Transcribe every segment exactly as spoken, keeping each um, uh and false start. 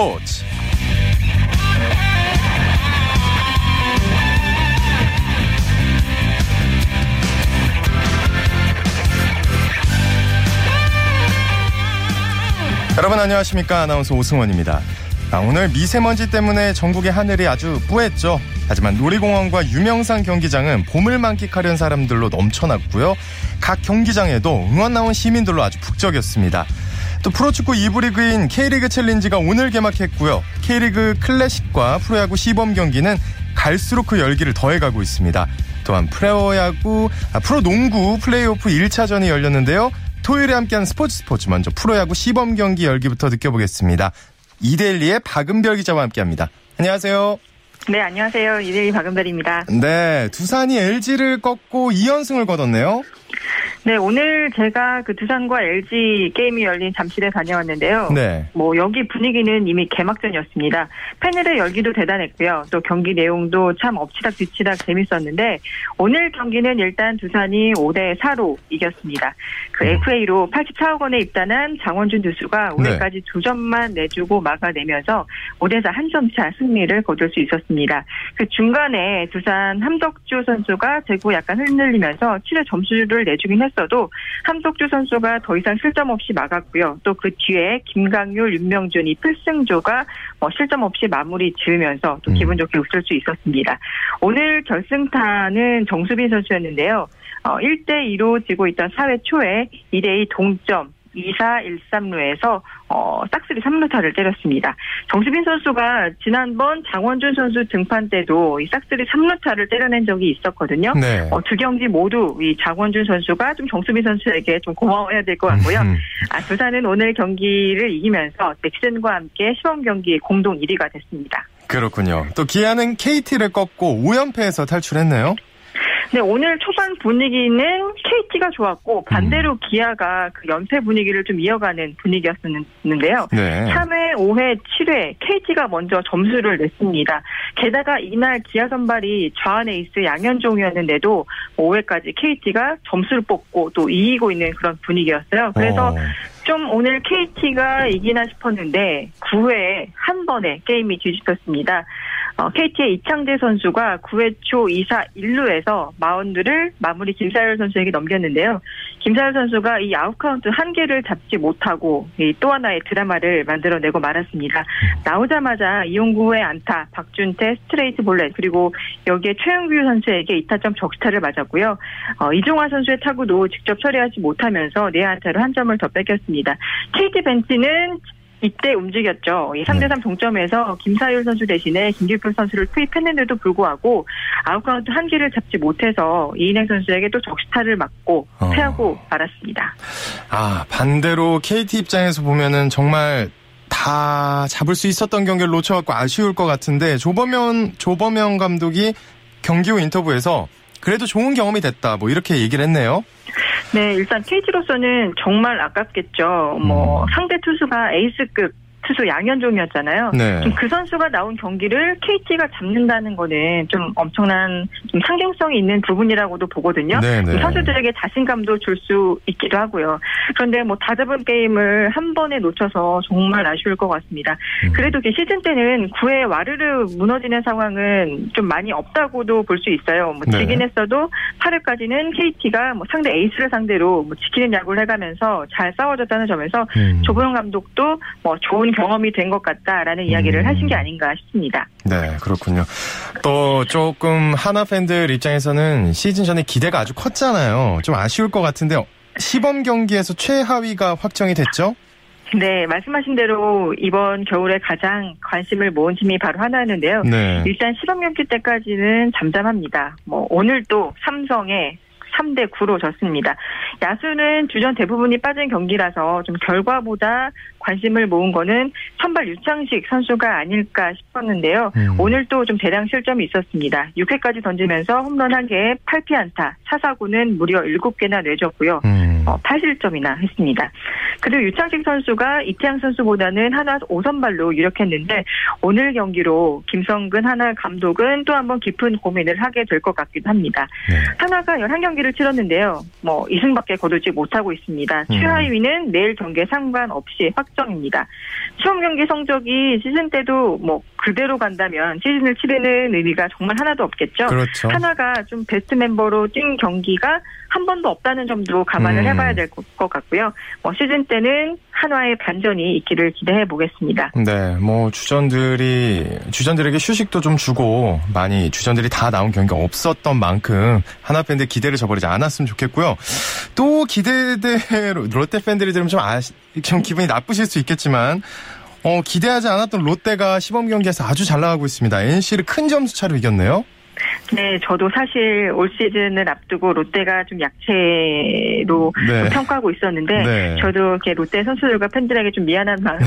스포츠. 여러분 안녕하십니까? 아나운서 오승원입니다. 아, 오늘 미세먼지 때문에 전국의 하늘이 아주 뿌옇죠. 하지만 놀이공원과 유명산 경기장은 봄을 만끽하려는 사람들로 넘쳐났고요. 각 경기장에도 응원 나온 시민들로 아주 북적였습니다. 또 프로축구 이 부 리그인 K리그 챌린지가 오늘 개막했고요. K리그 클래식과 프로야구 시범 경기는 갈수록 그 열기를 더해가고 있습니다. 또한 프로야구, 아, 프로농구 플레이오프 일 차전이 열렸는데요. 토요일에 함께한 스포츠 스포츠 먼저 프로야구 시범 경기 열기부터 느껴보겠습니다. 이데일리의 박은별 기자와 함께합니다. 안녕하세요. 네, 안녕하세요. 이데일리 박은별입니다. 네, 두산이 엘지를 꺾고 이 연승을 거뒀네요. 네, 오늘 제가 그 두산과 엘지 게임이 열린 잠실에 다녀왔는데요. 네. 뭐 여기 분위기는 이미 개막전이었습니다. 패널의 열기도 대단했고요. 또 경기 내용도 참 엎치락뒤치락 재밌었는데 오늘 경기는 일단 두산이 오 대 사로 이겼습니다. 그 음. 에프에이로 팔십사억 원에 입단한 장원준 투수가 오늘까지 두 네. 점만 내주고 막아내면서 오 대 사 한 점차 승리를 거둘 수 있었습니다. 그 중간에 두산 함덕주 선수가 제구 약간 흔들리면서 칠 회 점수를 내주긴 했습니다. 도 함덕주 선수가 더 이상 실점 없이 막았고요. 또 그 뒤에 김강률, 윤명준 이 필승조가 뭐 실점 없이 마무리 지으면서 또 기분 좋게 웃을 수 있었습니다. 오늘 결승타는 정수빈 선수였는데요. 어, 일 대 이로 지고 있던 사 회 초에 이 대 이 동점 이 사 일 삼루에서 어, 싹쓸이 삼루타를 때렸습니다. 정수빈 선수가 지난번 장원준 선수 등판 때도 이 싹쓸이 삼루타를 때려낸 적이 있었거든요. 네. 어, 두 경기 모두 이 장원준 선수가 좀 정수빈 선수에게 좀 고마워해야 될 것 같고요. 아, 두산은 오늘 경기를 이기면서 넥센과 함께 시범 경기 공동 일 위가 됐습니다. 그렇군요. 또 기아는 케이티를 꺾고 오 연패에서 탈출했네요. 네, 오늘 초반 분위기는 케이티가 좋았고 반대로 음. 기아가 그 연패 분위기를 좀 이어가는 분위기였었는데요. 네. 삼 회, 오 회, 칠 회 케이티가 먼저 점수를 냈습니다. 게다가 이날 기아 선발이 좌완 에이스 양현종이었는데도 오 회까지 케이티가 점수를 뽑고 또 이기고 있는 그런 분위기였어요. 그래서 오. 좀 오늘 케이티가 이기나 싶었는데 구 회에 한 번에 게임이 뒤집혔습니다. 어, 케이티의 이창재 선수가 구 회 초 이 사 일 루에서 마운드를 마무리 김사열 선수에게 넘겼는데요. 김사열 선수가 이 아웃카운트 한 개를 잡지 못하고 이 또 하나의 드라마를 만들어내고 말았습니다. 나오자마자 이용구의 안타, 박준태 스트레이트 볼넷, 그리고 여기에 최영규 선수에게 이 타점 적시타를 맞았고요. 어, 이종화 선수의 타구도 직접 처리하지 못하면서 내안타로 한 점을 더 뺏겼습니다. 케이티 벤치는 이때 움직였죠. 삼 대 삼 동점에서 김사열 선수 대신에 김길표 선수를 투입했는데도 불구하고 아웃카운트 한 개를 잡지 못해서 이인행 선수에게 또 적시타를 맞고 패하고 어. 말았습니다. 아, 반대로 케이티 입장에서 보면은 정말 다 잡을 수 있었던 경기를 놓쳐갖고 아쉬울 것 같은데 조범현 조범현 감독이 경기 후 인터뷰에서 그래도 좋은 경험이 됐다, 뭐 이렇게 얘기를 했네요. 네, 일단 케이티로서는 정말 아깝겠죠. 뭐 상대 투수가 에이스급 투수 양현종이었잖아요. 네. 좀 그 선수가 나온 경기를 케이티가 잡는다는 거는 좀 엄청난 좀 상징성이 있는 부분이라고도 보거든요. 네네. 선수들에게 자신감도 줄 수 있기도 하고요. 그런데 뭐 다 잡은 게임을 한 번에 놓쳐서 정말 아쉬울 것 같습니다. 음. 그래도 시즌 때는 구 회 와르르 무너지는 상황은 좀 많이 없다고도 볼 수 있어요. 뭐 네. 지긴 했어도 팔 회까지는 케이티가 뭐 상대 에이스를 상대로 뭐 지키는 야구를 해가면서 잘 싸워졌다는 점에서 음. 조범현 감독도 뭐 좋은 경험이 된 것 같다라는 이야기를 음. 하신 게 아닌가 싶습니다. 네, 그렇군요. 또 조금 하나 팬들 입장에서는 시즌 전에 기대가 아주 컸잖아요. 좀 아쉬울 것 같은데 시범 경기에서 최하위가 확정이 됐죠? 네, 말씀하신 대로 이번 겨울에 가장 관심을 모은 팀이 바로 하나였는데요. 네. 일단 시범 경기 때까지는 잠잠합니다. 뭐 오늘도 삼성에 삼 대 구로 졌습니다. 야수는 주전 대부분이 빠진 경기라서 좀 결과보다 관심을 모은 거는 선발 유창식 선수가 아닐까 싶었는데요. 음. 오늘 또 좀 대량 실점이 있었습니다. 육 회까지 던지면서 홈런 한 개에 팔 피안타, 사사구는 무려 일곱 개나 내줬고요. 음. 어, 팔 실점이나 했습니다. 그리고 유창식 선수가 이태양 선수보다는 하나 오선발로 유력했는데 오늘 경기로 김성근 하나 감독은 또 한번 깊은 고민을 하게 될 것 같기도 합니다. 네. 하나가 열한 경기를 치렀는데요. 뭐 이 승밖에 거두지 못하고 있습니다. 최하위는 내일 경기에 상관없이 확정입니다. 시험 경기 성적이 시즌 때도 뭐 그대로 간다면 시즌을 치르는 의미가 정말 하나도 없겠죠. 그렇죠. 하나가 좀 베스트 멤버로 뛴 경기가 한 번도 없다는 점도 감안을 음. 해봐야 될 것 같고요. 뭐 시즌 때는 한화의 반전이 있기를 기대해 보겠습니다. 네, 뭐 주전들이 주전들에게 휴식도 좀 주고 많이 주전들이 다 나온 경기가 없었던 만큼 한화 팬들 기대를 저버리지 않았으면 좋겠고요. 또 기대대로 롯데 팬들이 들으면 좀, 아시, 좀 기분이 나쁘실 수 있겠지만. 어, 기대하지 않았던 롯데가 시범 경기에서 아주 잘 나가고 있습니다. 엔씨를 큰 점수 차로 이겼네요. 네, 저도 사실 올 시즌을 앞두고 롯데가 좀 약체로 네. 평가하고 있었는데 네. 저도 이렇게 롯데 선수들과 팬들에게 좀 미안한 마음이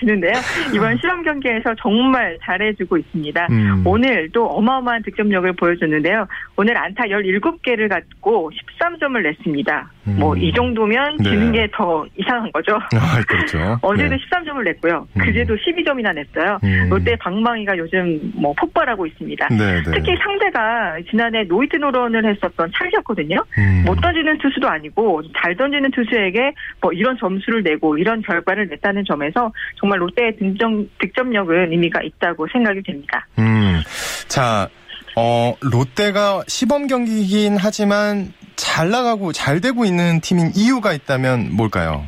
드는데요. 이번 실험 경기에서 정말 잘해주고 있습니다. 음. 오늘 또 어마어마한 득점력을 보여줬는데요. 오늘 안타 열일곱 개를 갖고 십삼 점을 냈습니다. 음. 뭐 이 정도면 지는 네. 게 더 이상한 거죠. 아, 그렇죠. 어제도 네. 십삼 점을 냈고요. 음. 그제도 십이 점이나 냈어요. 음. 롯데 방망이가 요즘 뭐 폭발하고 있습니다. 네네. 특히 상대가 지난해 노이트 노런을 했었던 찰리였거든요. 음. 못 던지는 투수도 아니고 잘 던지는 투수에게 뭐 이런 점수를 내고 이런 결과를 냈다는 점에서 정말 롯데의 득점, 득점력은 의미가 있다고 생각이 됩니다. 음. 자, 어, 롯데가 시범 경기이긴 하지만 잘 나가고 잘 되고 있는 팀인 이유가 있다면 뭘까요?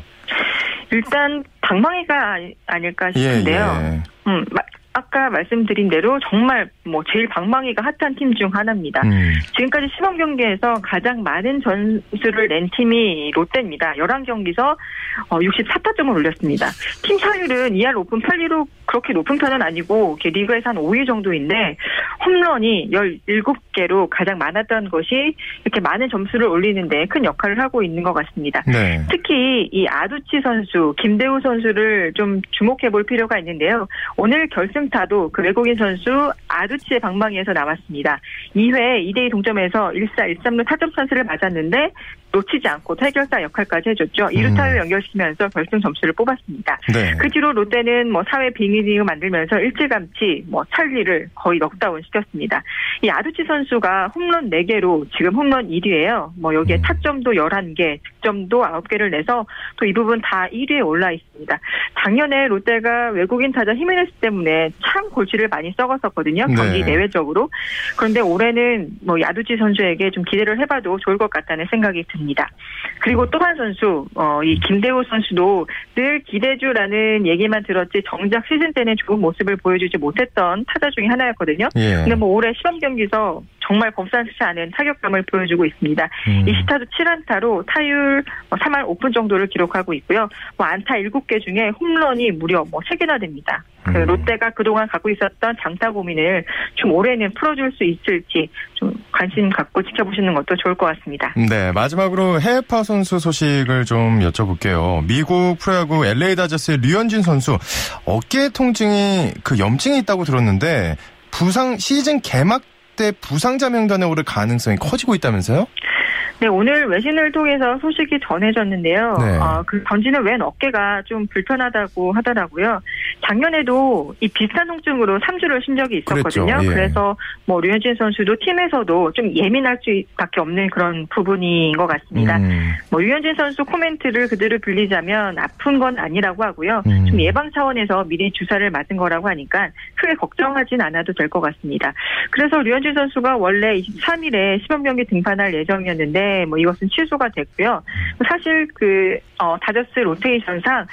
일단 방망이가 아닐까 싶은데요. 예, 예. 음. 아까 말씀드린 대로 정말 뭐 제일 방망이가 핫한 팀 중 하나입니다. 음. 지금까지 시범 경기에서 가장 많은 점수를 낸 팀이 롯데입니다. 열한 경기에서 육십사 타점을 올렸습니다. 팀 타율은 이 할 오 푼 팔 리로 그렇게 높은 편은 아니고 리그에서 한 오 위 정도인데 홈런이 열일곱 개로 가장 많았던 것이 이렇게 많은 점수를 올리는 데 큰 역할을 하고 있는 것 같습니다. 네. 특히 이 아두치 선수, 김대우 선수를 좀 주목해 볼 필요가 있는데요. 오늘 결승 타도 그 외국인 선수 아두치의 방망이에서 나왔습니다. 이 회 이 대 이 동점에서 일 사 일 삼루 타점 찬스를 맞았는데 놓치지 않고 해결사 역할까지 해줬죠. 이 루타를 음. 연결시키면서 결승 점수를 뽑았습니다. 네. 그 뒤로 롯데는 뭐 사 회 빙이닝을 만들면서 일찌감치 뭐 찰리를 거의 넉다운 시켰습니다. 이 아두치 선수가 홈런 네 개로 지금 홈런 일 위예요. 뭐 여기에 음. 타점도 열한 개, 득점도 아홉 개를 내서 또 이 부분 다 일 위에 올라 있습니다. 작년에 롯데가 외국인 타자 히메네스 때문에 참 골치를 많이 썩었었거든요. 경기 네. 내외적으로. 그런데 올해는 뭐 아두치 선수에게 좀 기대를 해봐도 좋을 것 같다는 생각이 듭니다. 그리고 또 한 선수, 어, 이 김대우 선수도 늘 기대주라는 얘기만 들었지 정작 시즌 때는 좋은 모습을 보여주지 못했던 타자 중에 하나였거든요. 예. 근데 뭐 올해 시범 경기에서 정말 범상치 않은 타격감을 보여주고 있습니다. 음. 이십 타수 칠 안타로 타율 삼 할 오 푼 정도를 기록하고 있고요. 뭐 안타 일곱 개 중에 홈런이 무려 뭐 세 개나 됩니다. 그 롯데가 그동안 갖고 있었던 장타 고민을 좀 올해는 풀어줄 수 있을지 좀 관심 갖고 지켜보시는 것도 좋을 것 같습니다. 네, 마지막으로 해외파 선수 소식을 좀 여쭤볼게요. 미국 프로야구 엘에이 다저스의 류현진 선수 어깨 통증이 그 염증이 있다고 들었는데 부상 시즌 개막 때 부상자 명단에 오를 가능성이 커지고 있다면서요? 네, 오늘 외신을 통해서 소식이 전해졌는데요. 네. 어, 그 던지는 왼 어깨가 좀 불편하다고 하더라고요. 작년에도 이 비슷한 통증으로 삼 주를 쉰 적이 있었거든요. 예. 그래서 뭐 류현진 선수도 팀에서도 좀 예민할 수밖에 없는 그런 부분인 것 같습니다. 음. 뭐 류현진 선수 코멘트를 그대로 빌리자면 아픈 건 아니라고 하고요. 음. 좀 예방 차원에서 미리 주사를 맞은 거라고 하니까 크게 걱정하진 않아도 될 것 같습니다. 그래서 류현진 선수가 원래 이십삼 일에 시범 경기 등판할 예정이었는데 뭐 이것은 취소가 됐고요. 사실 그 어, 다저스 로테이션상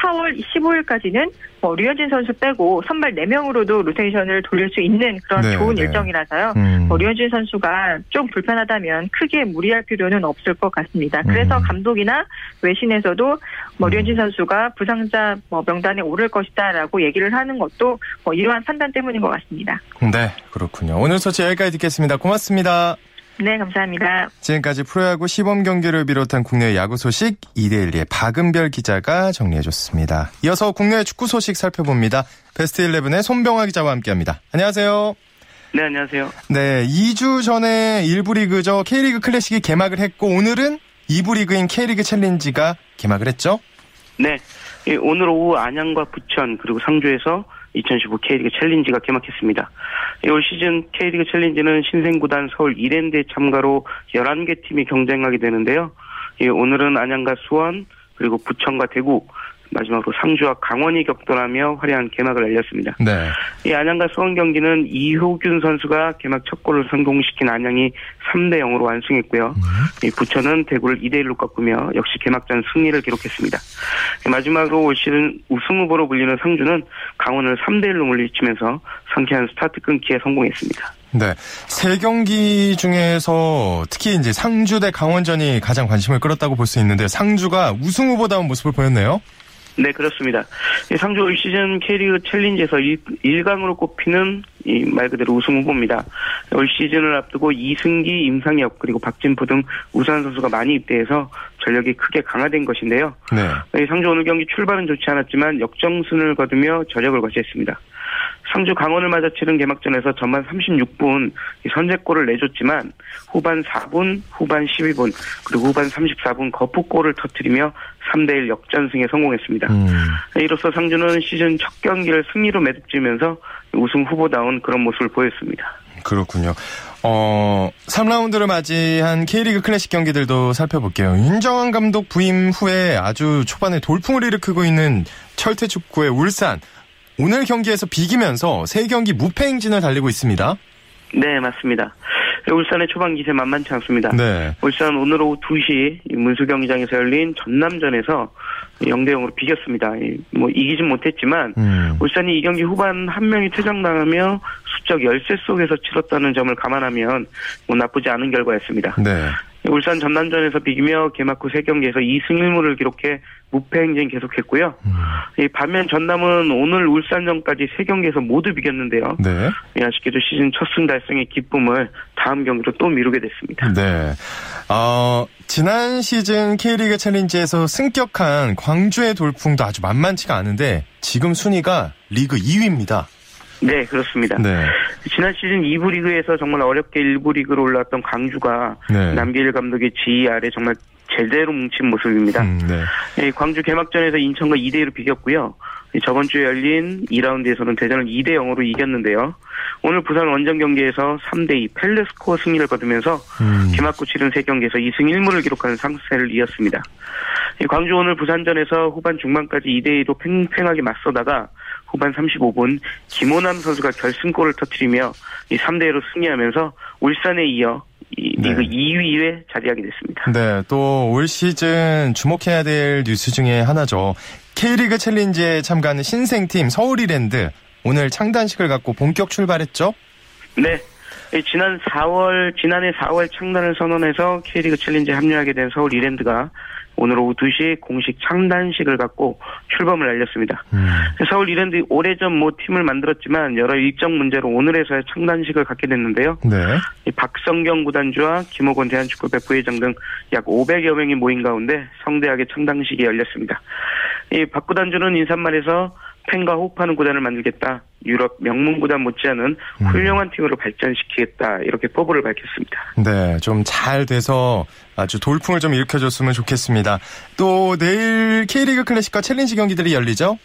사월 십오일까지는 뭐 류현진 선수 빼고 선발 네 명으로도 로테이션을 돌릴 수 있는 그런 네, 좋은 네. 일정이라서요. 음. 뭐 류현진 선수가 좀 불편하다면 크게 무리할 필요는 없을 것 같습니다. 그래서 음. 감독이나 외신에서도 뭐 음. 류현진 선수가 부상자 뭐 명단에 오를 것이다라고 얘기를 하는 것도 뭐 이러한 판단 때문인 것 같습니다. 네, 그렇군요. 오늘 소식 여기까지 듣겠습니다. 고맙습니다. 네, 감사합니다. 지금까지 프로야구 시범 경기를 비롯한 국내 야구 소식 이데일리의 박은별 기자가 정리해줬습니다. 이어서 국내 축구 소식 살펴봅니다. 베스트 십일의 손병화 기자와 함께합니다. 안녕하세요. 네, 안녕하세요. 네, 이 주 전에 일부 리그죠. K리그 클래식이 개막을 했고 오늘은 이 부 리그인 K리그 챌린지가 개막을 했죠? 네. 오늘 오후 안양과 부천 그리고 상주에서 이천십오 K리그 챌린지가 개막했습니다. 올 시즌 K리그 챌린지는 신생구단 서울 이랜드의 참가로 열한 개 팀이 경쟁하게 되는데요. 오늘은 안양과 수원 그리고 부천과 대구 마지막으로 상주와 강원이 격돌하며 화려한 개막을 알렸습니다. 네. 이 안양과 수원 경기는 이효균 선수가 개막 첫 골을 성공시킨 안양이 삼 대 영으로 완승했고요. 이 부천은 대구를 이 대 일로 꺾으며 역시 개막전 승리를 기록했습니다. 마지막으로 올 시즌 우승 후보로 불리는 상주는 강원을 삼 대 일로 물리치면서 상쾌한 스타트 끊기에 성공했습니다. 네. 세 경기 중에서 특히 이제 상주 대 강원전이 가장 관심을 끌었다고 볼 수 있는데 상주가 우승 후보다운 모습을 보였네요. 네, 그렇습니다. 상주 올 시즌 K리그 챌린지에서 일 강으로 꼽히는 이 말 그대로 우승 후보입니다. 올 시즌을 앞두고 이승기, 임상엽 그리고 박진포 등 우수한 선수가 많이 입대해서 전력이 크게 강화된 것인데요. 네. 상주 오늘 경기 출발은 좋지 않았지만 역전승을 거두며 저력을 거시했습니다. 상주 강원을 맞아 치른 개막전에서 전반 삼십육 분 선제골을 내줬지만 후반 사 분, 후반 십이 분, 그리고 후반 삼십사 분 거푸골을 터뜨리며 삼 대 일 역전승에 성공했습니다. 음. 이로써 상주는 시즌 첫 경기를 승리로 매듭지면서 우승 후보다운 그런 모습을 보였습니다. 그렇군요. 어, 삼 라운드를 맞이한 K리그 클래식 경기들도 살펴볼게요. 윤정환 감독 부임 후에 아주 초반에 돌풍을 일으키고 있는 철퇴축구의 울산. 오늘 경기에서 비기면서 세 경기 무패 행진을 달리고 있습니다. 네, 맞습니다. 울산의 초반 기세 만만치 않습니다. 네. 울산 오늘 오후 두 시 문수경기장에서 열린 전남전에서 영 대 영으로 비겼습니다. 뭐 이기진 못했지만 음. 울산이 이 경기 후반 한 명이 퇴장당하며 수적 열세 속에서 치렀다는 점을 감안하면 뭐 나쁘지 않은 결과였습니다. 네. 울산 전남전에서 비기며 개막 후 세 경기에서 이 승 일 무를 기록해 무패 행진 계속했고요. 음. 반면 전남은 오늘 울산전까지 세 경기에서 모두 비겼는데요. 네. 아쉽게도 시즌 첫 승 달성의 기쁨을 다음 경기로 또 미루게 됐습니다. 네. 어, 지난 시즌 K리그 챌린지에서 승격한 광주의 돌풍도 아주 만만치가 않은데 지금 순위가 리그 이 위입니다. 네, 그렇습니다. 네. 지난 시즌 이 부 리그에서 정말 어렵게 일 부 리그로 올라왔던 광주가 네. 남기일 감독의 지휘 아래 정말 제대로 뭉친 모습입니다. 음, 네. 예, 광주 개막전에서 인천과 이 대 이로 비겼고요. 예, 저번 주에 열린 이 라운드에서는 대전을 이 대 영으로 이겼는데요. 오늘 부산 원정 경기에서 삼 대 이 펠레스코어 승리를 거두면서 음. 개막 후 치른 세 경기에서 이 승 일 무를 기록하는 상세를 이었습니다. 예, 광주 오늘 부산전에서 후반 중반까지 이 대 이로 팽팽하게 맞서다가 후반 삼십오 분 김호남 선수가 결승골을 터뜨리며 이 삼 대 이로 승리하면서 울산에 이어 리그 네. 이 위에 자리하게 됐습니다. 네, 또 올 시즌 주목해야 될 뉴스 중에 하나죠. K리그 챌린지에 참가하는 신생팀 서울이랜드 오늘 창단식을 갖고 본격 출발했죠? 네. 지난 사월, 지난해 사월 창단을 선언해서 K리그 챌린지에 합류하게 된 서울 이랜드가 오늘 오후 두 시 공식 창단식을 갖고 출범을 알렸습니다. 음. 서울 이랜드 오래전 뭐 팀을 만들었지만 여러 일정 문제로 오늘에서야 창단식을 갖게 됐는데요. 네. 이 박성경 구단주와 김호곤 대한축구협회 부회장 등 약 오백여 명이 모인 가운데 성대하게 창단식이 열렸습니다. 이 박 구단주는 인사말에서 팬과 호흡하는 구단을 만들겠다. 유럽 명문 구단 못지않은 훌륭한 팀으로 발전시키겠다. 이렇게 포부를 밝혔습니다. 네, 좀 잘 돼서 아주 돌풍을 좀 일으켜줬으면 좋겠습니다. 또 내일 K리그 클래식과 챌린지 경기들이 열리죠?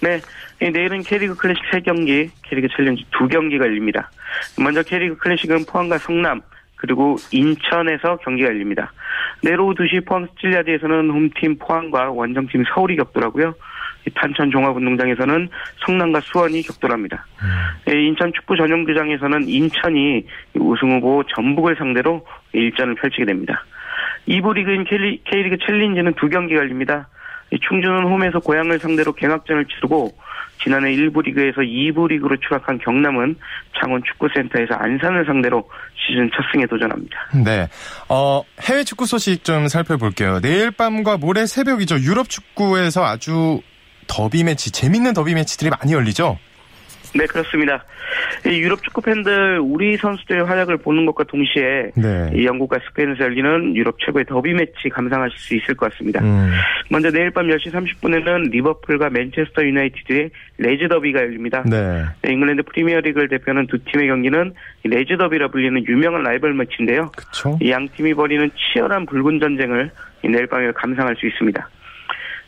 네, 내일은 K리그 클래식 세 경기, K리그 챌린지 두 경기가 열립니다. 먼저 K리그 클래식은 포항과 성남, 그리고 인천에서 경기가 열립니다. 내일 오후 두 시 포항 스틸야드에서는 홈팀 포항과 원정팀 서울이 격돌하고요. 탄천 종합운동장에서는 성남과 수원이 격돌합니다. 음. 인천 축구 전용구장에서는 인천이 우승후보 전북을 상대로 일전을 펼치게 됩니다. 이 부 리그인 K리그 챌린지는 두 경기가 열립니다. 충주는 홈에서 고향을 상대로 개막전을 치르고 지난해 일 부 리그에서 이 부 리그로 추락한 경남은 창원 축구센터에서 안산을 상대로 시즌 첫 승에 도전합니다. 네, 어, 해외 축구 소식 좀 살펴볼게요. 내일 밤과 모레 새벽이죠. 유럽 축구에서 아주 더비 매치, 재밌는 더비 매치들이 많이 열리죠? 네, 그렇습니다. 유럽 축구 팬들 우리 선수들의 활약을 보는 것과 동시에 네. 이 영국과 스페인에서 열리는 유럽 최고의 더비 매치 감상하실 수 있을 것 같습니다. 음. 먼저 내일 밤 열 시 삼십 분에는 리버풀과 맨체스터 유나이티드의 레즈 더비가 열립니다. 네. 잉글랜드 프리미어리그를 대표하는 두 팀의 경기는 레즈 더비라 불리는 유명한 라이벌 매치인데요. 그쵸? 이 양 팀이 벌이는 치열한 붉은 전쟁을 내일 밤에 감상할 수 있습니다.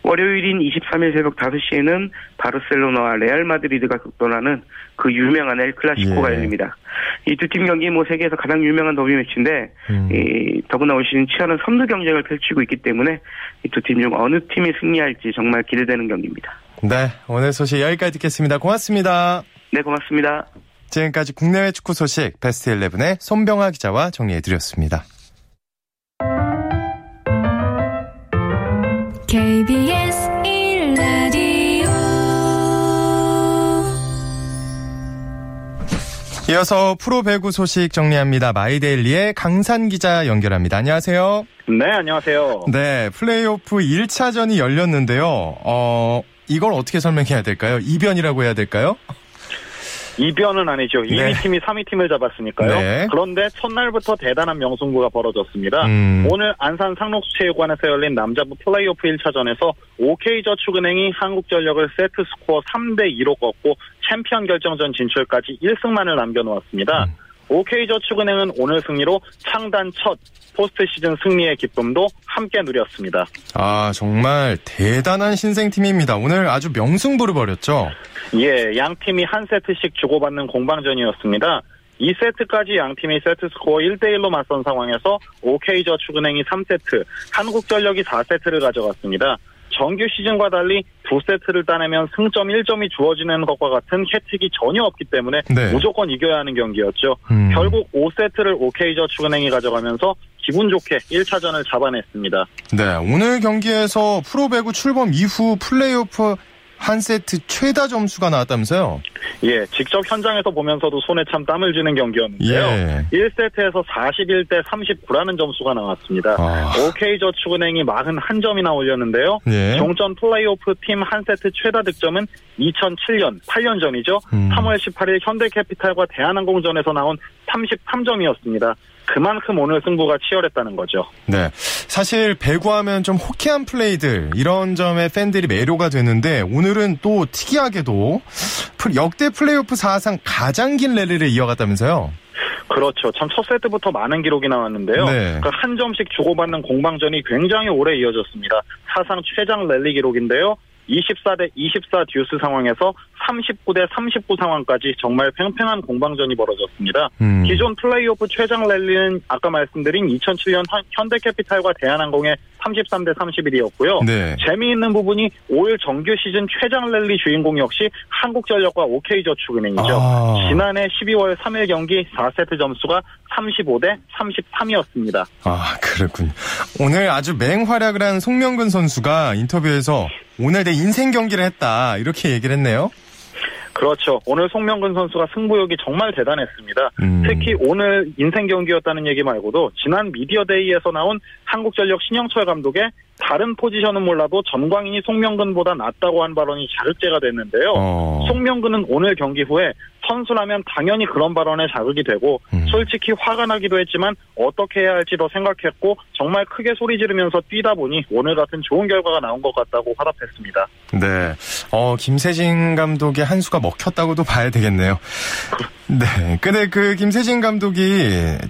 월요일인 이십삼 일 새벽 다섯 시에는 바르셀로나와 레알 마드리드가 격돌하는 그 유명한 엘 클라시코가 예. 열립니다. 이 두 팀 경기 뭐 세계에서 가장 유명한 더비 매치인데 음. 이 더구나 올 시즌 치열한 선두 경쟁을 펼치고 있기 때문에 이 두 팀 중 어느 팀이 승리할지 정말 기대되는 경기입니다. 네, 오늘 소식 여기까지 듣겠습니다. 고맙습니다. 네, 고맙습니다. 지금까지 국내외 축구 소식 베스트 십일의 손병아 기자와 정리해드렸습니다. 케이비에스 일 라디오 이어서 프로배구 소식 정리합니다. 마이데일리의 강산 기자 연결합니다. 안녕하세요. 네, 안녕하세요. 네, 플레이오프 일 차전이 열렸는데요. 어, 이걸 어떻게 설명해야 될까요? 이변이라고 해야 될까요? 이변은 아니죠. 네. 이 위 팀이 삼 위 팀을 잡았으니까요. 네. 그런데 첫날부터 대단한 명승부가 벌어졌습니다. 음. 오늘 안산 상록수체육관에서 열린 남자부 플레이오프 일 차전에서 오케이저축은행이 한국전력을 세트스코어 삼 대 이로 꺾고 챔피언 결정전 진출까지 일 승만을 남겨놓았습니다. 음. 오케이저축은행은 오늘 승리로 창단 첫 포스트시즌 승리의 기쁨도 함께 누렸습니다. 아, 정말 대단한 신생팀입니다. 오늘 아주 명승부를 벌였죠? 예, 양 팀이 한 세트씩 주고받는 공방전이었습니다. 이 세트까지 양 팀이 세트스코어 일 대 일로 맞선 상황에서 오케이저축은행이 삼 세트, 한국전력이 사 세트를 가져갔습니다. 정규 시즌과 달리 두 세트를 따내면 승점 일 점이 주어지는 것과 같은 혜택이 전혀 없기 때문에 네. 무조건 이겨야 하는 경기였죠. 음. 결국 오 세트를 오케이저축은행이 가져가면서 기분 좋게 일 차전을 잡아냈습니다. 네, 오늘 경기에서 프로배구 출범 이후 플레이오프 한 세트 최다 점수가 나왔다면서요? 예, 직접 현장에서 보면서도 손에 참 땀을 쥐는 경기였는데요. 예. 일 세트에서 사십일 대 삼십구라는 점수가 나왔습니다. 아. 오케이저축은행이 사십일 점이나 올렸는데요. 예. 종전 플레이오프 팀 한 세트 최다 득점은 이천칠 년, 팔 년 전이죠. 음. 삼월 십팔 일 현대캐피탈과 대한항공전에서 나온 삼십삼 점이었습니다. 그만큼 오늘 승부가 치열했다는 거죠. 네, 사실 배구하면 좀 호쾌한 플레이들 이런 점에 팬들이 매료가 되는데 오늘은 또 특이하게도 역대 플레이오프 사상 가장 긴 랠리를 이어갔다면서요? 그렇죠. 참 첫 세트부터 많은 기록이 나왔는데요. 네. 그 한 점씩 주고받는 공방전이 굉장히 오래 이어졌습니다. 사상 최장 랠리 기록인데요. 이십사 대 이십사 듀스 상황에서 삼십구 대 삼십구 상황까지 정말 팽팽한 공방전이 벌어졌습니다. 음. 기존 플레이오프 최장 랠리는 아까 말씀드린 이천칠 년 현대캐피탈과 대한항공의 삼십삼 대 삼십일이었고요. 네. 재미있는 부분이 올 정규 시즌 최장 랠리 주인공 역시 한국전력과 오케이저축은행이죠. 아. 지난해 십이월 삼 일 경기 사 세트 점수가 삼십오 대 삼십삼이었습니다. 아, 그렇군요. 오늘 아주 맹활약을 한 송명근 선수가 인터뷰에서 오늘 내 인생 경기를 했다 이렇게 얘기를 했네요. 그렇죠. 오늘 송명근 선수가 승부욕이 정말 대단했습니다. 음. 특히 오늘 인생 경기였다는 얘기 말고도 지난 미디어데이에서 나온 한국전력 신영철 감독의 다른 포지션은 몰라도 전광인이 송명근보다 낫다고 한 발언이 자극제가 됐는데요. 어. 송명근은 오늘 경기 후에 선수라면 당연히 그런 발언에 자극이 되고 음. 솔직히 화가 나기도 했지만 어떻게 해야 할지 더 생각했고 정말 크게 소리 지르면서 뛰다 보니 오늘 같은 좋은 결과가 나온 것 같다고 화답했습니다. 네, 어, 김세진 감독의 한 수가 먹혔다고도 봐야 되겠네요. 네, 근데 그 김세진 감독이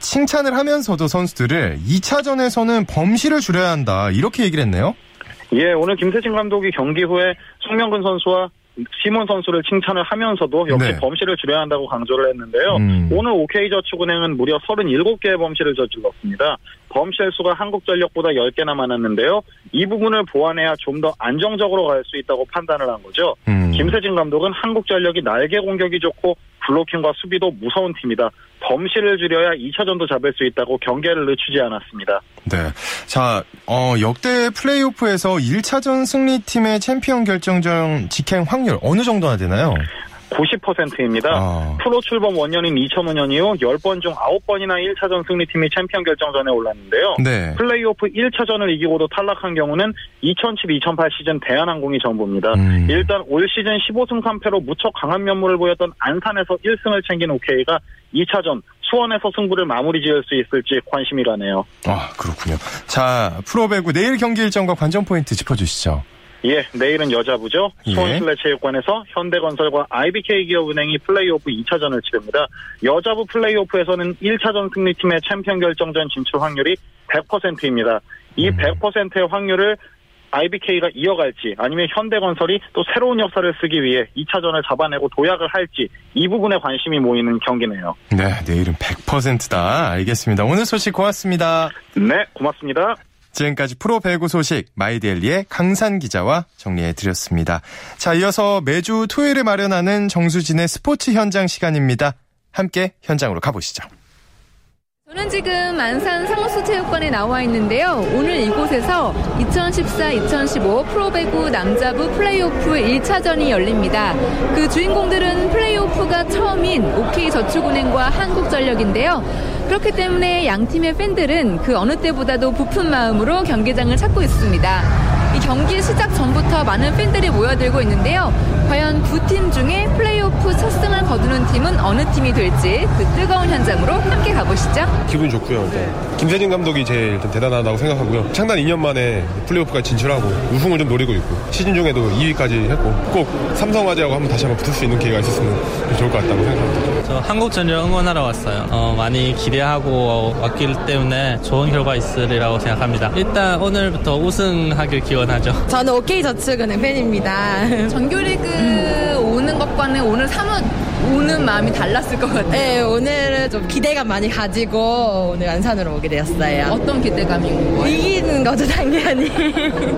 칭찬을 하면서도 선수들을 이 차전에서는 범실을 줄여야 한다 이렇게 얘기를 했네요. 예, 오늘 김세진 감독이 경기 후에 송명근 선수와 시몬 선수를 칭찬을 하면서도 역시 네. 범실을 줄여야 한다고 강조를 했는데요. 음. 오늘 오케이저축은행은 무려 서른일곱 개의 범실을 저질렀습니다. 범실 수가 한국전력보다 열 개나 많았는데요. 이 부분을 보완해야 좀 더 안정적으로 갈 수 있다고 판단을 한 거죠. 음. 김세진 감독은 한국전력이 날개 공격이 좋고 블로킹과 수비도 무서운 팀이다. 범실을 줄여야 이 차전도 잡을 수 있다고 경계를 늦추지 않았습니다. 네, 자, 어, 역대 플레이오프에서 일 차전 승리팀의 챔피언 결정전 직행 확률 어느 정도나 되나요? 구십 퍼센트입니다. 아. 프로 출범 원년인 이천오 년 이후 열 번 중 아홉 번이나 일 차전 승리팀이 챔피언 결정전에 올랐는데요. 네. 플레이오프 일 차전을 이기고도 탈락한 경우는 이천칠 이천팔 시즌 대한항공이 전부입니다. 음. 일단 올 시즌 십오 승 삼 패로 무척 강한 면모를 보였던 안산에서 일 승을 챙긴 오케이가 이 차전 수원에서 승부를 마무리 지을 수 있을지 관심이 가네요. 아, 그렇군요. 자, 프로배구 내일 경기 일정과 관전 포인트 짚어주시죠. 예, 내일은 여자부죠. 예. 수원실내체육관에서 현대건설과 아이비케이기업은행이 플레이오프 이 차전을 치릅니다. 여자부 플레이오프에서는 일 차전 승리팀의 챔피언 결정전 진출 확률이 백 퍼센트입니다. 이 백 퍼센트의 확률을 아이비케이가 이어갈지 아니면 현대건설이 또 새로운 역사를 쓰기 위해 이 차전을 잡아내고 도약을 할지 이 부분에 관심이 모이는 경기네요. 네, 내일은 백 퍼센트다. 알겠습니다. 오늘 소식 고맙습니다. 네, 고맙습니다. 지금까지 프로배구 소식 마이데일리의 강산 기자와 정리해드렸습니다. 자, 이어서 매주 토요일에 마련하는 정수진의 스포츠 현장 시간입니다. 함께 현장으로 가보시죠. 저는 지금 안산 상호수체육관에 나와 있는데요. 오늘 이곳에서 이천십사 이천십오 프로배구 남자부 플레이오프 일 차전이 열립니다. 그 주인공들은 플레이오프가 처음인 오케이저축은행과 한국전력인데요. 그렇기 때문에 양팀의 팬들은 그 어느 때보다도 부푼 마음으로 경기장을 찾고 있습니다. 이 경기 시작 전부터 많은 팬들이 모여들고 있는데요. 과연 두 팀 중에 플레이오프 첫 승을 거두는 팀은 어느 팀이 될지 그 뜨거운 현장으로 함께 가보시죠. 기분 좋고요. 일단. 김세진 감독이 제일 대단하다고 생각하고요. 창단 이 년 만에 플레이오프까지 진출하고 우승을 좀 노리고 있고 시즌 중에도 이 위까지 했고 꼭 삼성화재하고 한번 다시 한번 붙을 수 있는 기회가 있었으면 좋을 것 같다고 생각합니다. 저 한국전력 응원하러 왔어요. 어, 많이 기대하고 왔기 때문에 좋은 결과 있으리라고 생각합니다. 일단 오늘부터 우승하길 기원. 하죠. 저는 오케이저축은행 팬입니다. 정규리그 음. 오는 것과는 오늘 사뭇 오는 마음이 달랐을 것 같아요. 네, 오늘은 좀 기대감 많이 가지고 오늘 안산으로 오게 되었어요. 어떤 기대감인가요? 이기는 거죠, 당연히.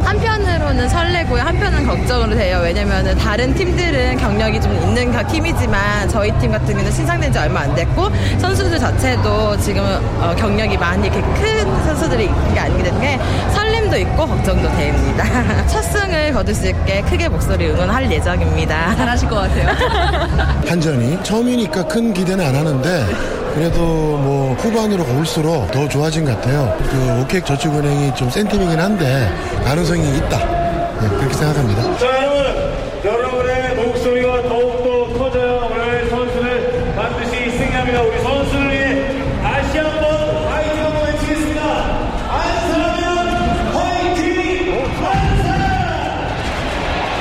한편으로는 설레고요. 한편은 걱정으로 돼요. 왜냐면은 다른 팀들은 경력이 좀 있는 각 팀이지만 저희 팀 같은 경우는 신상된 지 얼마 안 됐고 선수들 자체도 지금은 어, 경력이 많이 이렇게 큰 선수들이 있는 게 아니기 때문에 설렘도 있고 걱정도 됩니다. 첫 승을 거둘 수 있게 크게 목소리 응원할 예정입니다. 잘하실 것 같아요. 처음이니까 큰 기대는 안 하는데 그래도 뭐 후반으로 올수록 더 좋아진 것 같아요. 그 오케이저축은행이 좀 센 팀이긴 한데 가능성이 있다. 네, 그렇게 생각합니다. 자, 여러분, 여러분의 목소리가 더욱더 커져야 오늘 선수는 반드시 승리합니다. 우리 선수를 위해 다시 한번 화이팅 한번 외치겠습니다. 안산은 화이팅! 안산!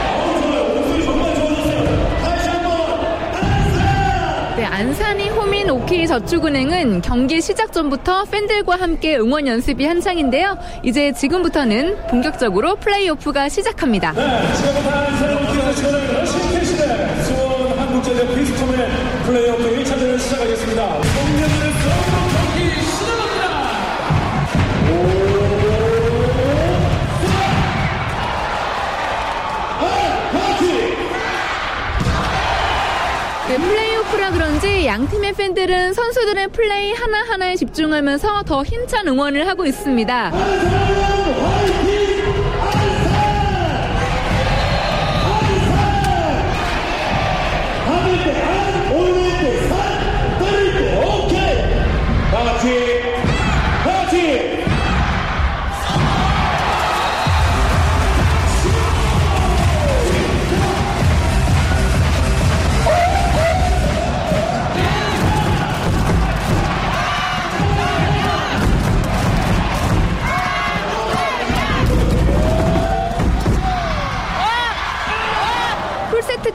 어, 목소리 정말 좋아졌어요. 다시 한번 안산! 네, 안산이 홈인 오케이저축은행은 경기 시작 전부터 팬들과 함께 응원 연습이 한창인데요. 이제 지금부터는 본격적으로 플레이오프가 시작합니다. 네, 지금부터 안산 오케이저축은행 신태시대 수원 한국전력 피스톰의 플레이오프 일 차전을 시작하겠습니다. 송명근의 성공 경기 시작합니다. 오. 플레이오프라 그런지 양팀의 팬들은 선수들의 플레이 하나하나에 집중하면서 더 힘찬 응원을 하고 있습니다.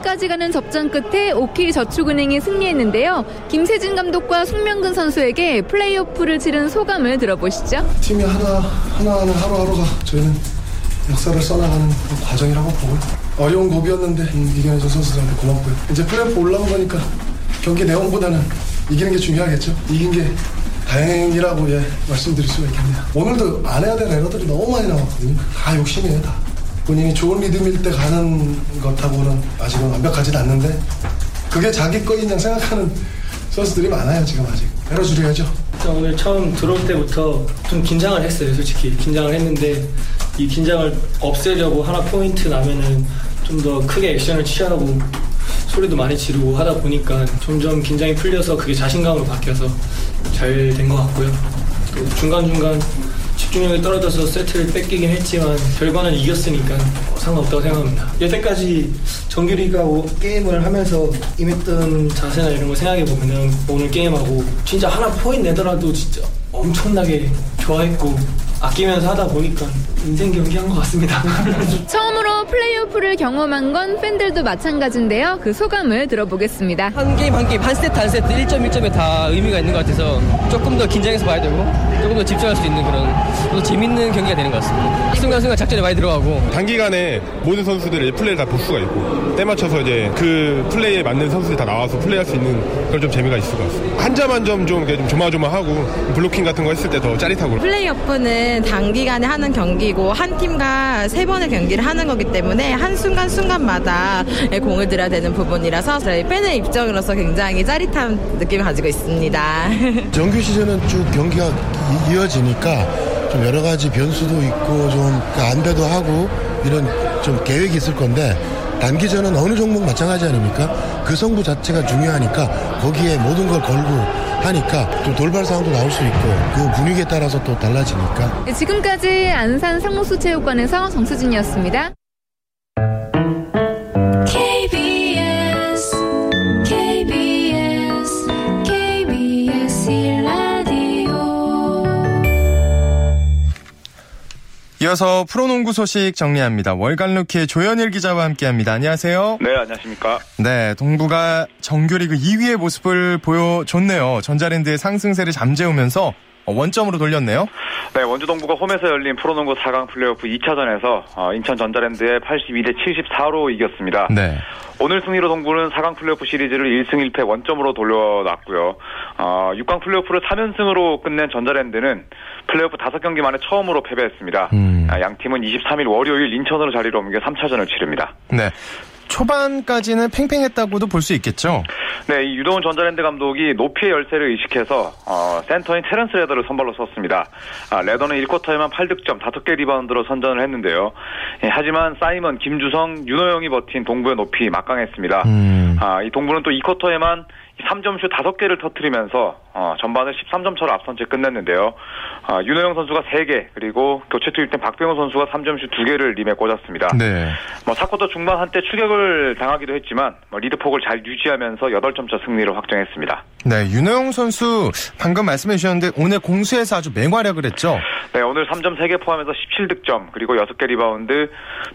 까지 가는 접전 끝에 오케이저축은행이 승리했는데요. 김세진 감독과 송명근 선수에게 플레이오프를 치른 소감을 들어보시죠. 팀이 하나, 하나하나 하루하루가 저희는 역사를 써나가는 과정이라고 보고요. 어려운 고비였는데 이겨내준 선수들한테 고맙고요. 이제 플레이오프 올라온 거니까 경기 내용보다는 이기는 게 중요하겠죠. 이긴 게 다행이라고 예, 말씀드릴 수가 있겠네요. 오늘도 안 해야 될 에러들이 너무 많이 나왔거든요. 다 욕심이에요, 다. 본인이 좋은 리듬일 때 가는 것하고는 아직은 완벽하진 않는데 그게 자기 거인 양 생각하는 선수들이 많아요. 지금 아직 내려주려야죠. 오늘 처음 들어올 때부터 좀 긴장을 했어요. 솔직히 긴장을 했는데 이 긴장을 없애려고 하나 포인트 나면은 좀 더 크게 액션을 취하라고 소리도 많이 지르고 하다 보니까 점점 긴장이 풀려서 그게 자신감으로 바뀌어서 잘 된 것 같고요. 또 중간중간 집중력이 떨어져서 세트를 뺏기긴 했지만 결과는 이겼으니까 상관없다고 생각합니다. 여태까지 정규리그가 게임을 하면서 임했던 자세나 이런 거 생각해보면 오늘 게임하고 진짜 하나 포인 내더라도 진짜 엄청나게 좋아했고 아끼면서 하다 보니까 인생 경기한 것 같습니다. 처음으로 플레이오프를 경험한 건 팬들도 마찬가지인데요. 그 소감을 들어보겠습니다. 한 게임 한 게임 한 세트 한 세트 일 점 일 점에 다 의미가 있는 것 같아서 조금 더 긴장해서 봐야 되고 조금 더 집중할 수 있는 그런 재밌는 경기가 되는 것 같습니다. 순간순간 작전이 많이 들어가고 단기간에 모든 선수들의 플레이를 다 볼 수가 있고 때 맞춰서 이제 그 플레이에 맞는 선수들이 다 나와서 플레이할 수 있는 그런 좀 재미가 있을 것 같습니다. 한 점 한 점 좀 조마조마하고 블로킹 같은 거 했을 때 더 짜릿하고 플레이오프는 단기간에 하는 경기고 한 팀과 세 번의 경기를 하는 거기 때문에 한 순간 순간마다 공을 들어야 되는 부분이라서 저희 팬의 입장으로서 굉장히 짜릿한 느낌을 가지고 있습니다. 정규 시즌은 쭉 경기가 이어지니까 좀 여러 가지 변수도 있고 좀 안배도 하고 이런 좀 계획이 있을 건데 단기전은 어느 종목 마찬가지 아닙니까? 그 승부 자체가 중요하니까 거기에 모든 걸 걸고. 하니까 또 돌발 상황도 나올 수 있고 그 분위기에 따라서 또 달라지니까. 지금까지 안산 상록수체육관에서 정수진이었습니다. 케이비에스, 케이비에스, 케이비에스 일 라디오. 이어서 프로농구 소식 정리합니다. 월간 루키의 조현일 기자와 함께합니다. 안녕하세요. 네, 안녕하십니까. 네, 동부가 정규리그 이 위의 모습을 보여줬네요. 전자랜드의 상승세를 잠재우면서 원점으로 돌렸네요. 네, 원주동부가 홈에서 열린 프로농구 사 강 플레이오프 이 차전에서 인천 전자랜드에 팔십이 대 칠십사로 이겼습니다. 네. 오늘 승리로 동부는 사 강 플레이오프 시리즈를 일 승 일 패 원점으로 돌려놨고요. 어, 육 강 플레이오프를 삼 연승으로 끝낸 전자랜드는 플레이오프 다섯 경기 만에 처음으로 패배했습니다. 음. 양팀은 이십삼 일 월요일 인천으로 자리를 옮겨 삼 차전을 치릅니다. 네. 초반까지는 팽팽했다고도 볼 수 있겠죠? 네, 이 유동훈 전자랜드 감독이 높이의 열세를 의식해서 어, 센터인 테런스 레더를 선발로 썼습니다. 아, 레더는 일 쿼터에만 팔 득점, 다섯 개 리바운드로 선전을 했는데요. 예, 하지만 사이먼, 김주성, 윤호영이 버틴 동부의 높이 막강했습니다. 음. 아, 이 동부는 또 이 쿼터에만 삼 점 슛 다섯 개를 터뜨리면서 어, 전반을 십삼 점 차로 앞선 채 끝냈는데요. 어, 윤호영 선수가 세 개 그리고 교체 투입된 박병호 선수가 삼 점 슛 두 개를 림에 꽂았습니다. 네. 뭐 사 쿼터 중반 한때 추격을 당하기도 했지만 뭐, 리드폭을 잘 유지하면서 여덟 점 차 승리를 확정했습니다. 네, 윤호영 선수 방금 말씀해 주셨는데 오늘 공수에서 아주 맹활약을 했죠? 네, 오늘 삼 점 세 개 포함해서 십칠 득점 그리고 여섯 개 리바운드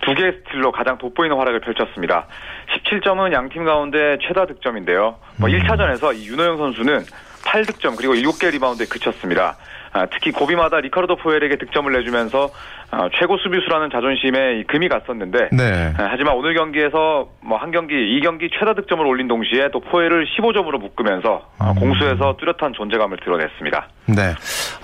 두 개의 스틸로 가장 돋보이는 활약을 펼쳤습니다. 십칠 점은 양팀 가운데 최다 득점인데요. 뭐 일 차 차전에서 이 윤호영 선수는 팔 득점 그리고 일곱 개 리바운드에 그쳤습니다. 아, 특히 고비마다 리카르도 포엘에게 득점을 내주면서 아, 최고 수비수라는 자존심에 이 금이 갔었는데 네. 아, 하지만 오늘 경기에서 뭐 한 경기, 이 경기 최다 득점을 올린 동시에 또 포엘을 십오 점으로 묶으면서 아, 공수에서 뚜렷한 존재감을 드러냈습니다. 네,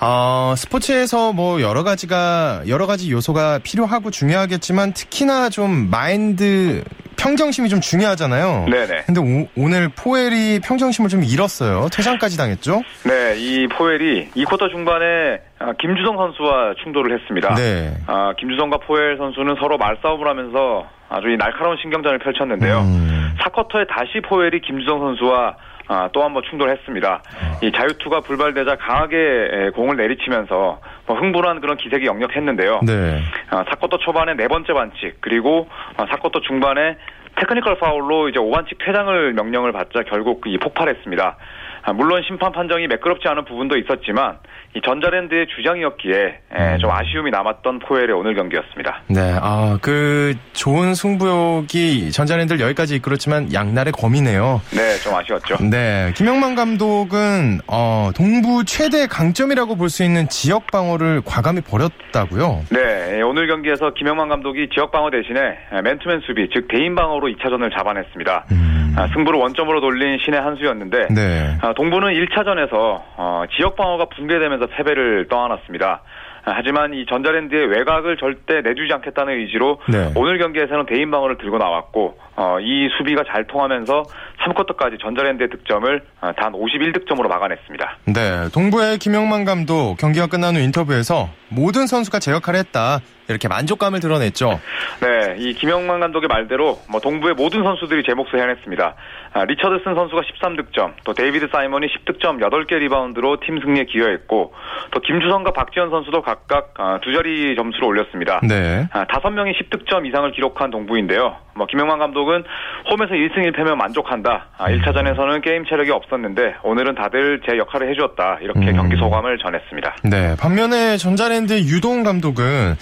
어, 스포츠에서 뭐 여러 가지가 여러 가지 요소가 필요하고 중요하겠지만 특히나 좀 마인드 평정심이 좀 중요하잖아요. 네네. 근데 오, 오늘 포엘이 평정심을 좀 잃었어요. 퇴장까지 당했죠? 네, 이 포엘이 이 쿼터 중반에 김주성 선수와 충돌을 했습니다. 네. 아, 김주성과 포엘 선수는 서로 말싸움을 하면서 아주 이 날카로운 신경전을 펼쳤는데요. 음. 사 쿼터에 다시 포엘이 김주성 선수와 아, 또 한 번 충돌했습니다. 이 자유투가 불발되자 강하게 공을 내리치면서 뭐 흥분한 그런 기색이 역력했는데요. 네. 아, 사 쿼터 초반에 네 번째 반칙 그리고 아, 사 쿼터 중반에 테크니컬 파울로 이제 오 반칙 퇴장을 명령을 받자 결국 이 폭발했습니다. 아, 물론 심판 판정이 매끄럽지 않은 부분도 있었지만 이 전자랜드의 주장이었기에 에, 좀 아쉬움이 남았던 포엘의 오늘 경기였습니다. 네, 아, 그 좋은 승부욕이 전자랜드를 여기까지 이끌었지만 양날의 검이네요. 네, 좀 아쉬웠죠. 네, 김영만 감독은 어, 동부 최대 강점이라고 볼 수 있는 지역 방어를 과감히 버렸다고요? 네, 오늘 경기에서 김영만 감독이 지역 방어 대신에 맨투맨 수비, 즉 대인 방어로 이 차전을 잡아냈습니다. 음. 아, 승부를 원점으로 돌린 신의 한 수였는데 네. 아, 동부는 일 차전에서 어, 지역 방어가 붕괴되면서 패배를 떠안았습니다. 아, 하지만 이 전자랜드의 외곽을 절대 내주지 않겠다는 의지로 네. 오늘 경기에서는 대인 방어를 들고 나왔고 어, 이 수비가 잘 통하면서 삼 쿼터까지 전자랜드의 득점을 단 오십일 득점으로 막아냈습니다. 네, 동부의 김영만 감독 경기가 끝난 후 인터뷰에서 모든 선수가 제 역할을 했다, 이렇게 만족감을 드러냈죠. 네, 이 김영만 감독의 말대로 뭐 동부의 모든 선수들이 제 몫을 해냈습니다. 아, 리처드슨 선수가 십삼 득점, 또 데이비드 사이먼이 십 득점 여덟 개 리바운드로 팀 승리에 기여했고, 또 김주성과 박지현 선수도 각각 아, 두 자리 점수를 올렸습니다. 네, 아, 다섯 명이 십 득점 이상을 기록한 동부인데요. 뭐 김영만 감독은 홈에서 일 승 일 패면 만족한다, 아, 일 차전에서는 게임 체력이 없었는데 오늘은 다들 제 역할을 해주었다, 이렇게 음. 경기 소감을 전했습니다. 네, 반면에 전자랜드 유동훈 감독은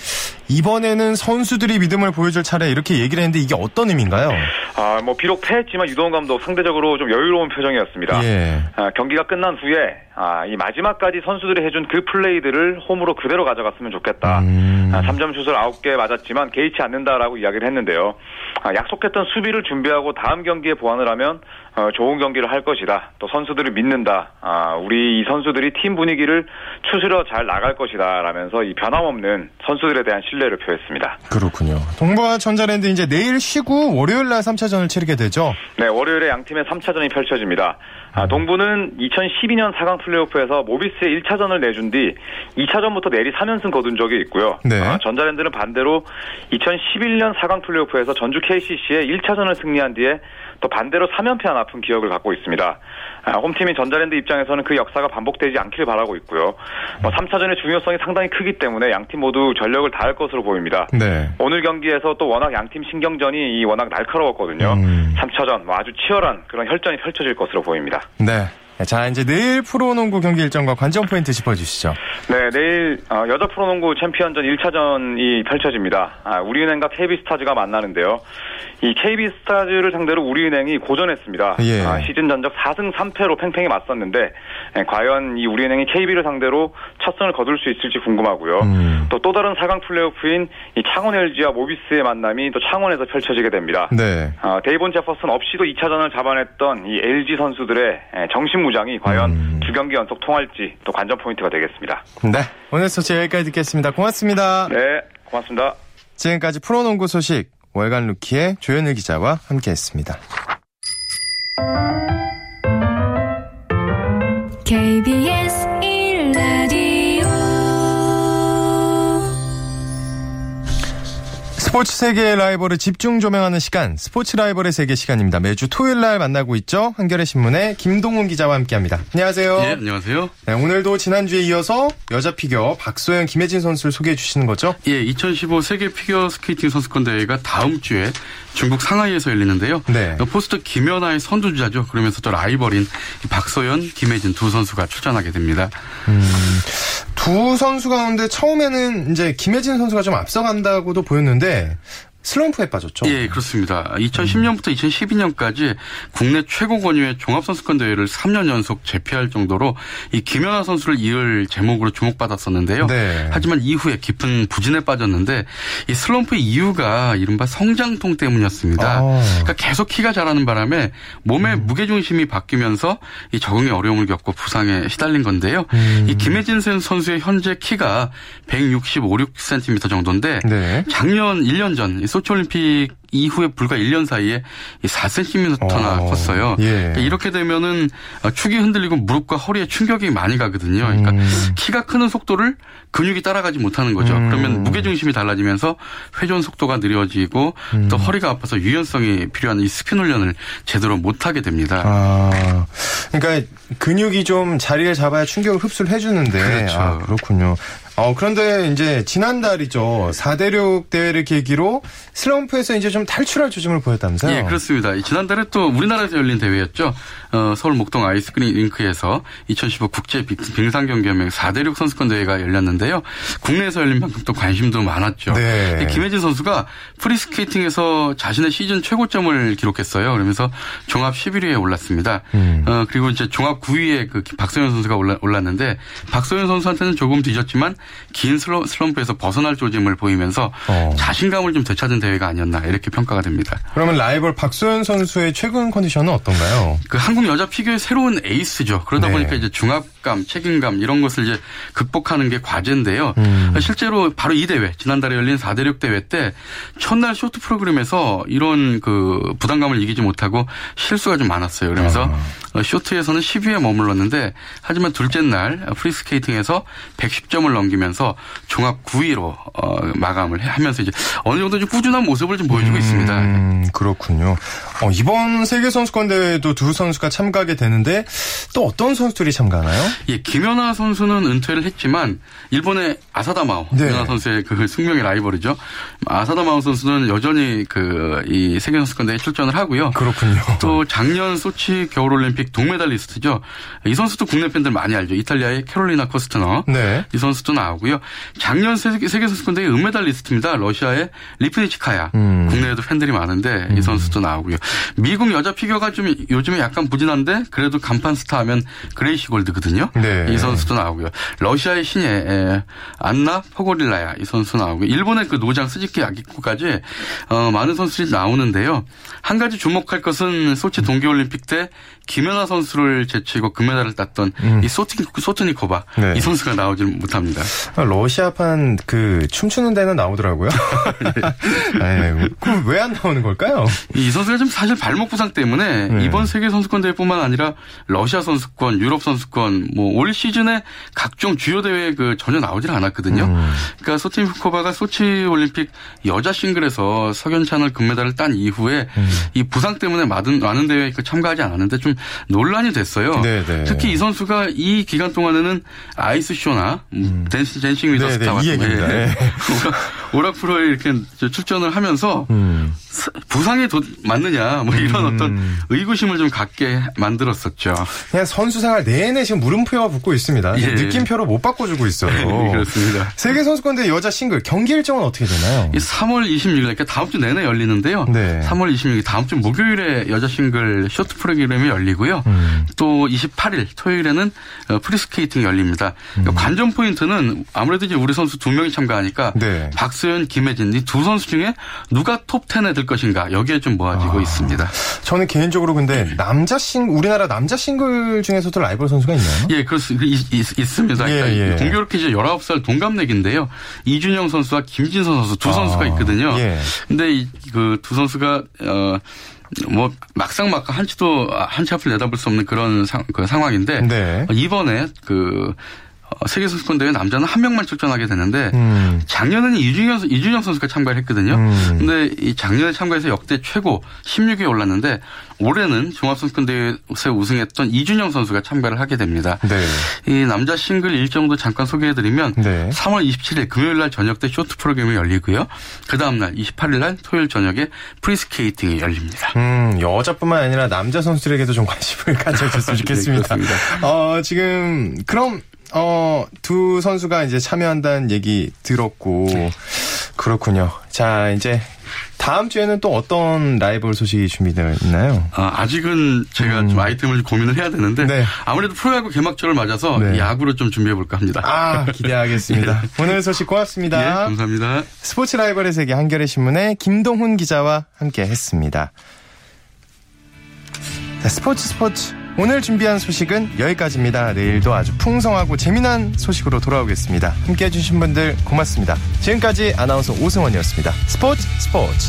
이번에는 선수들이 믿음을 보여줄 차례, 이렇게 얘기를 했는데 이게 어떤 의미인가요? 아, 뭐 비록 패했지만 유동훈 감독 상대적으로 좀 여유로운 표정이었습니다. 예. 아, 경기가 끝난 후에 아, 이 마지막까지 선수들이 해준 그 플레이들을 홈으로 그대로 가져갔으면 좋겠다. 음. 아, 삼 점 슛을 아홉 개 맞았지만 개의치 않는다라고 이야기를 했는데요. 아, 약속했던 수비를 준비하고 다음 경기에 보완을 하면 어, 좋은 경기를 할 것이다. 또 선수들을 믿는다. 아, 우리 이 선수들이 팀 분위기를 추스려 잘 나갈 것이다. 라면서 이 변함없는 선수들에 대한 신뢰를 표했습니다. 그렇군요. 동부와 전자랜드 이제 내일 쉬고 월요일 날 삼 차전을 치르게 되죠? 네, 월요일에 양 팀의 삼 차전이 펼쳐집니다. 아, 동부는 이천십이 년 사 강 플레이오프에서 모비스의 일 차전을 내준 뒤 이 차전부터 내리 삼 연승 거둔 적이 있고요. 네. 아, 전자랜드는 반대로 이천십일 년 사 강 플레이오프에서 전주 케이씨씨의 일 차전을 승리한 뒤에 또 반대로 삼 연패한 아픈 기억을 갖고 있습니다. 아, 홈팀인 전자랜드 입장에서는 그 역사가 반복되지 않길 바라고 있고요. 뭐 삼 차전의 중요성이 상당히 크기 때문에 양팀 모두 전력을 다할 것으로 보입니다. 네. 오늘 경기에서 또 워낙 양팀 신경전이 이 워낙 날카로웠거든요. 음. 삼 차전 뭐 아주 치열한 그런 혈전이 펼쳐질 것으로 보입니다. 네. 자, 이제 내일 프로농구 경기 일정과 관전 포인트 짚어주시죠. 네, 내일 어, 여자 프로농구 챔피언전 일 차전이 펼쳐집니다. 아, 우리은행과 케이비스타즈가 만나는데요. 이 케이비스타즈를 상대로 우리은행이 고전했습니다. 예. 아, 시즌 전적 사 승 삼 패로 팽팽히 맞섰는데, 네, 과연 이 우리은행이 케이비를 상대로 첫 승을 거둘 수 있을지 궁금하고요. 음. 또 또 다른 사 강 플레이오프인 이 창원 엘지와 모비스의 만남이 또 창원에서 펼쳐지게 됩니다. 네. 아, 데이본 제퍼슨 없이도 이 차전을 잡아냈던 이 엘지 선수들의 정신 무장이 과연 음. 두 경기 연속 통할지 또 관전 포인트가 되겠습니다. 네, 오늘 소식 여기까지 듣겠습니다. 고맙습니다. 네, 고맙습니다. 지금까지 프로농구 소식 월간 루키의 조현일 기자와 함께했습니다. 케이비에스 일 라디오 스포츠 세계의 라이벌을 집중 조명하는 시간, 스포츠 라이벌의 세계 시간입니다. 매주 토요일 날 만나고 있죠. 한겨레신문의 김동훈 기자와 함께합니다. 안녕하세요. 네, 안녕하세요. 네, 오늘도 지난주에 이어서 여자 피겨 박소연, 김혜진 선수를 소개해 주시는 거죠? 예, 이천십오 세계 피겨 스케이팅 선수권 대회가 다음 주에 중국 상하이에서 열리는데요. 네. 포스트 김연아의 선두주자죠. 그러면서 또 라이벌인 박소연, 김혜진 두 선수가 출전하게 됩니다. 음, 두 선수 가운데 처음에는 이제 김혜진 선수가 좀 앞서간다고도 보였는데 슬럼프에 빠졌죠. 예, 그렇습니다. 이천십 년부터 이천십이 년까지 국내 최고 권위의 종합선수권 대회를 삼 년 연속 재패할 정도로 이 김연아 선수를 이을 제목으로 주목받았었는데요. 네. 하지만 이후에 깊은 부진에 빠졌는데 이 슬럼프의 이유가 이른바 성장통 때문이었습니다. 아. 그러니까 계속 키가 자라는 바람에 몸의 음. 무게중심이 바뀌면서 이 적응에 어려움을 겪고 부상에 시달린 건데요. 음. 이 김혜진 선수의 현재 키가 백육십오, 육 센티미터 정도인데 네. 작년 일 년 전 소치올림픽 이후에 불과 일 년 사이에 사 센티미터나 오, 컸어요. 예. 그러니까 이렇게 되면은 축이 흔들리고 무릎과 허리에 충격이 많이 가거든요. 그러니까 음. 키가 크는 속도를 근육이 따라가지 못하는 거죠. 음. 그러면 무게중심이 달라지면서 회전 속도가 느려지고 음. 또 허리가 아파서 유연성이 필요한 이 스핀 훈련을 제대로 못하게 됩니다. 아, 그러니까 근육이 좀 자리를 잡아야 충격을 흡수를 해주는데. 그렇죠. 아, 그렇군요. 어, 그런데 이제 지난달이죠. 사대륙 대회를 계기로 슬럼프에서 이제 좀 탈출할 조짐을 보였다면서요? 예, 그렇습니다. 지난달에 또 우리나라에서 열린 대회였죠. 어, 서울 목동 아이스크림 링크에서 이천십오 국제 빙상경기연맹 사대륙 선수권 대회가 열렸는데요. 국내에서 열린 만큼 또 관심도 많았죠. 네. 김혜진 선수가 프리스케이팅에서 자신의 시즌 최고점을 기록했어요. 그러면서 종합 십일 위에 올랐습니다. 음. 어, 그리고 이제 종합 구 위에 그 박소연 선수가 올라, 올랐는데 박소연 선수한테는 조금 뒤졌지만 긴 슬럼프에서 벗어날 조짐을 보이면서 어. 자신감을 좀 되찾은 대회가 아니었나 이렇게 평가가 됩니다. 그러면 라이벌 박소연 선수의 최근 컨디션은 어떤가요? 그 한국 여자 피겨의 새로운 에이스죠. 그러다 네. 보니까 이제 중압감, 책임감 이런 것을 이제 극복하는 게 과제인데요. 음. 실제로 바로 이 대회, 지난달에 열린 사 대륙 대회 때 첫날 쇼트 프로그램에서 이런 그 부담감을 이기지 못하고 실수가 좀 많았어요. 그러면서 어. 쇼트에서는 십 위에 머물렀는데 하지만 둘째 날 프리스케이팅에서 백십 점을 넘기면서 종합 구 위로 어, 마감을 하면서 이제 어느 정도 좀 꾸준한 모습을 좀 보여주고 음, 있습니다. 그렇군요. 어, 이번 세계선수권 대회에도 두 선수가 참가하게 되는데 또 어떤 선수들이 참가하나요? 예, 김연아 선수는 은퇴를 했지만 일본의 아사다 마오, 네. 김연아 선수의 그 숙명의 라이벌이죠. 아사다 마오 선수는 여전히 그 이 세계선수권 대회에 출전을 하고요. 그렇군요. 또 작년 소치 겨울올림픽 동메달리스트죠. 이 선수도 국내 팬들 많이 알죠. 이탈리아의 캐롤리나 코스트너. 네. 이 선수도 나오고요. 작년 세계선수권 대회 은메달리스트입니다. 러시아의 리프니치카야. 음. 국내에도 팬들이 많은데 이 선수도 나오고요. 미국 여자 피겨가 좀 요즘에 약간 부진한데 그래도 간판 스타 하면 그레이시 골드거든요. 네. 이 선수도 나오고요. 러시아의 신예 안나 포고릴라야 이 선수 나오고요. 일본의 그 노장 스즈키 아기코까지 어, 많은 선수들이 나오는데요. 한 가지 주목할 것은 소치 동계올림픽 때 김연아 선수를 제치고 금메달을 땄던 음. 이 소트, 소트니코바 네. 이 선수가 나오질 못합니다. 러시아판 그 춤추는 데는 나오더라고요. 네. 그럼 왜 안 나오는 걸까요? 이 선수가 지금 사실 발목 부상 때문에 네. 이번 세계 선수권 대회뿐만 아니라 러시아 선수권, 유럽 선수권 뭐 올 시즌에 각종 주요 대회에 그 전혀 나오질 않았거든요. 음. 그러니까 소트니코바가 소치 올림픽 여자 싱글에서 석연찬을 금메달을 딴 이후에 음. 이 부상 때문에 많은 대회에 참가하지 않았는데 좀 논란이 됐어요. 네네. 특히 이 선수가 이 기간 동안에는 아이스쇼나 음. 댄싱, 댄싱 위더 스타 같은 네. 오락 프로에 이렇게 출전을 하면서 음. 부상에 도, 맞느냐 뭐 이런 음. 어떤 의구심을 좀 갖게 만들었었죠. 그냥 선수 생활 내내 지금 물음표가 붙고 있습니다. 예. 느낌표로 못 바꿔주고 있어요. 네, 그렇습니다. 세계선수권대회 여자 싱글 경기 일정은 어떻게 되나요? 삼월 이십육일 그러니까 다음 주 내내 열리는데요. 네. 삼월 이십육일 다음 주 목요일에 여자 싱글 쇼트 프로그램이 열리고요. 음. 또 이십팔일 토요일에는 프리스케이팅 열립니다. 음. 관전 포인트는 아무래도 이제 우리 선수 두 명이 참가하니까 네. 박소연, 김혜진 이 두 선수 중에 누가 톱 텐에 들 것인가 여기에 좀 모아지고 아. 있습니다. 저는 개인적으로 근데 남자 싱 우리나라 남자 싱글 중에서도 라이벌 선수가 있나요? 예, 그렇습니다. 있, 있, 있습니다. 예, 그러니까 예. 공교롭게 이제 열아홉 살 동갑내기인데요. 이준영 선수와 김진선 선수 두 아. 선수가 있거든요. 예. 근데 이, 그 두 선수가 어. 뭐 막상 막 한치도 한치 앞을 내다볼 수 없는 그런 상, 그 상황인데 네. 이번에 그 세계선수권대회 남자는 한 명만 출전하게 되는데 음. 작년에는 이준영, 이준영 선수가 참가를 했거든요. 음. 근데 이 작년에 참가해서 역대 최고 십육 위에 올랐는데 올해는 종합선수권대회에서 우승했던 이준영 선수가 참가를 하게 됩니다. 네. 이 남자 싱글 일정도 잠깐 소개해드리면 네. 삼월 이십칠일 금요일날 저녁 때 쇼트 프로그램이 열리고요. 그 다음날 이십팔일날 토요일 저녁에 프리스케이팅이 열립니다. 음, 여자뿐만 아니라 남자 선수들에게도 좀 관심을 가져줬으면 좋겠습니다. 네, 어, 지금 그럼 어, 두 선수가 이제 참여한다는 얘기 들었고 네. 그렇군요. 자, 이제 다음 주에는 또 어떤 라이벌 소식이 준비되어 있나요? 아, 아직은 제가 음. 좀 아이템을 고민을 해야 되는데 네. 아무래도 프로야구 개막전을 맞아서 네. 야구로 좀 준비해 볼까 합니다. 아, 기대하겠습니다. 예. 오늘 소식 고맙습니다. 예, 감사합니다. 스포츠 라이벌의 세계 한겨레 신문의 김동훈 기자와 함께했습니다. 자, 스포츠 스포츠. 오늘 준비한 소식은 여기까지입니다. 내일도 아주 풍성하고 재미난 소식으로 돌아오겠습니다. 함께해 주신 분들 고맙습니다. 지금까지 아나운서 오승원이었습니다. 스포츠 스포츠.